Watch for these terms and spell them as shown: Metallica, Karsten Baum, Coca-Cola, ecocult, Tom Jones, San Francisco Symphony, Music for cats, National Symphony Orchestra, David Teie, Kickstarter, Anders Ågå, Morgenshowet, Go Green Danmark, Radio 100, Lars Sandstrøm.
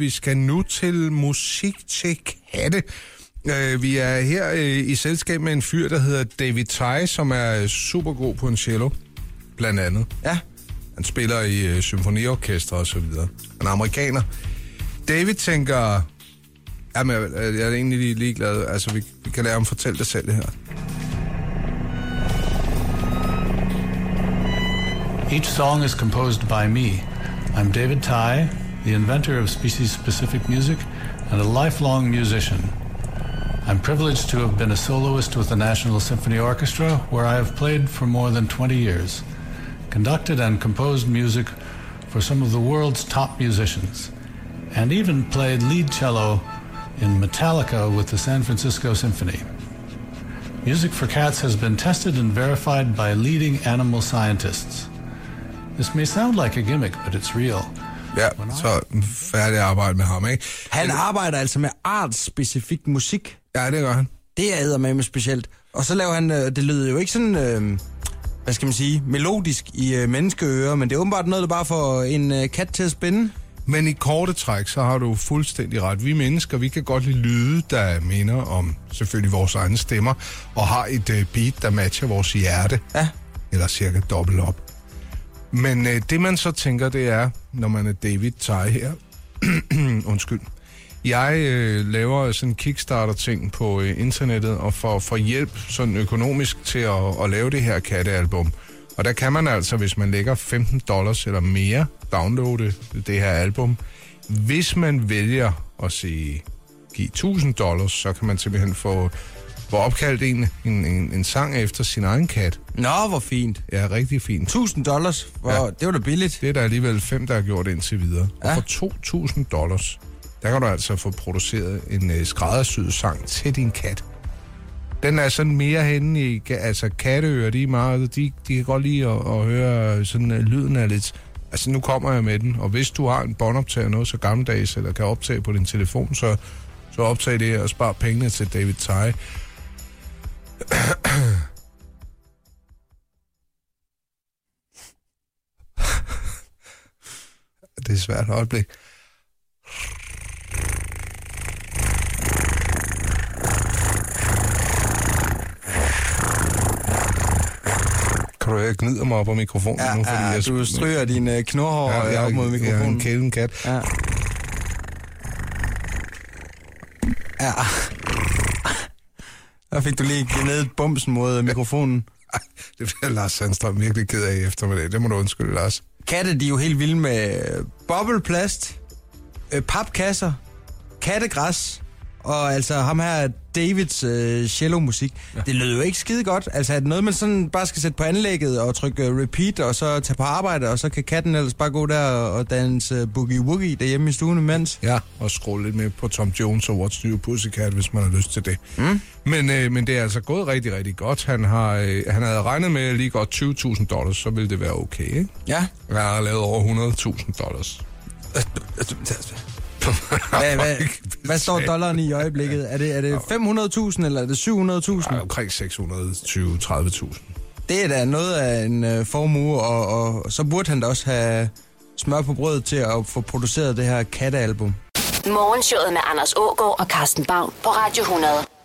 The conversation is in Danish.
Vi skal nu til musik til katte. Vi er her i selskab med en fyr, der hedder David Teie, som er super god på en cello, blandt andet. Ja. Han spiller i symfoniorkestre og så videre. Han er amerikaner. David tænker... Jamen, jeg er egentlig ligeglad. Altså, vi kan lade ham fortælle det selv, det her. Each song is composed by me. I'm David Teie, the inventor of species-specific music and a lifelong musician. I'm privileged to have been a soloist with the National Symphony Orchestra, where I have played for more than 20 years, conducted and composed music for some of the world's top musicians, and even played lead cello in Metallica with the San Francisco Symphony. Music for Cats has been tested and verified by leading animal scientists. This may sound like a gimmick, but it's real. Ja, så færdig arbejde med ham, ikke? Han arbejder altså med artsspecifik musik. Ja, det gør han. Det er eddermame specielt. Og så laver han, det lyder jo ikke sådan, hvad skal man sige, melodisk i menneskeører, men det er åbenbart noget, der bare får en kat til at spænde. Men i korte træk, så har du fuldstændig ret. Vi mennesker, vi kan godt lide lyde, der minder om selvfølgelig vores egne stemmer, og har et beat, der matcher vores hjerte. Ja. Eller cirka dobbelt op. Men det, man så tænker, det er, når man er David Teie her. Undskyld. Jeg laver sådan en Kickstarter-ting på internettet, og får hjælp sådan økonomisk til at lave det her kattealbum. Og der kan man altså, hvis man lægger $15 eller mere, downloade det her album. Hvis man vælger at sige, give $1.000, så kan man simpelthen få opkaldt en sang efter sin egen kat. Nå, hvor fint. Ja, rigtig fint. $1.000? Ja. Det var da billigt. Det er der alligevel 5, der har gjort indtil videre. Ja. Og for $2.000, der kan du altså få produceret en skræddersyet sang til din kat. Den er sådan mere henne i... Altså, katteører, de er meget... De kan godt lide at høre sådan lyden af lidt... Altså, nu kommer jeg med den, og hvis du har en båndoptager noget så gammeldags, eller kan optage på din telefon, så optag det og spar pengene til David Teie. Det er svært at øjeblik. Kan du høre, jeg gnider mig op på mikrofonen nu? Fordi jeg... du stryger dine knorhår op mod mikrofonen. Jeg er en kælenkat. Ja. Der fik du lige ned bumsen mod mikrofonen. Det bliver Lars Sandstrøm virkelig ked af i eftermiddag. Det må du undskylde, Lars. Katte, de er jo helt vilde med bobleplast, papkasser, kattegræs, og altså ham her, Davids cello-musik. Ja. Det lød jo ikke skide godt. Altså er det noget, man sådan bare skal sætte på anlægget og trykke repeat, og så tage på arbejde, og så kan katten ellers bare gå der og danse boogie-woogie derhjemme i stuen imens? Ja, og scrolle lidt med på Tom Jones og What's New Pussycat, hvis man har lyst til det. Mm. Men det er altså gået rigtig, rigtig godt. Han havde regnet med lige godt $20.000, så ville det være okay, ikke? Ja. Han har lavet over $100.000. Hvad står dollaren i øjeblikket? Er det 500.000 eller er det 700.000? Ja, omkring 620-30.000. Det er da noget af en formue, og så burde han da også have smør på brødet til at få produceret det her kattealbum. Morgenshowet med Anders Ågå og Karsten Baum på Radio 100.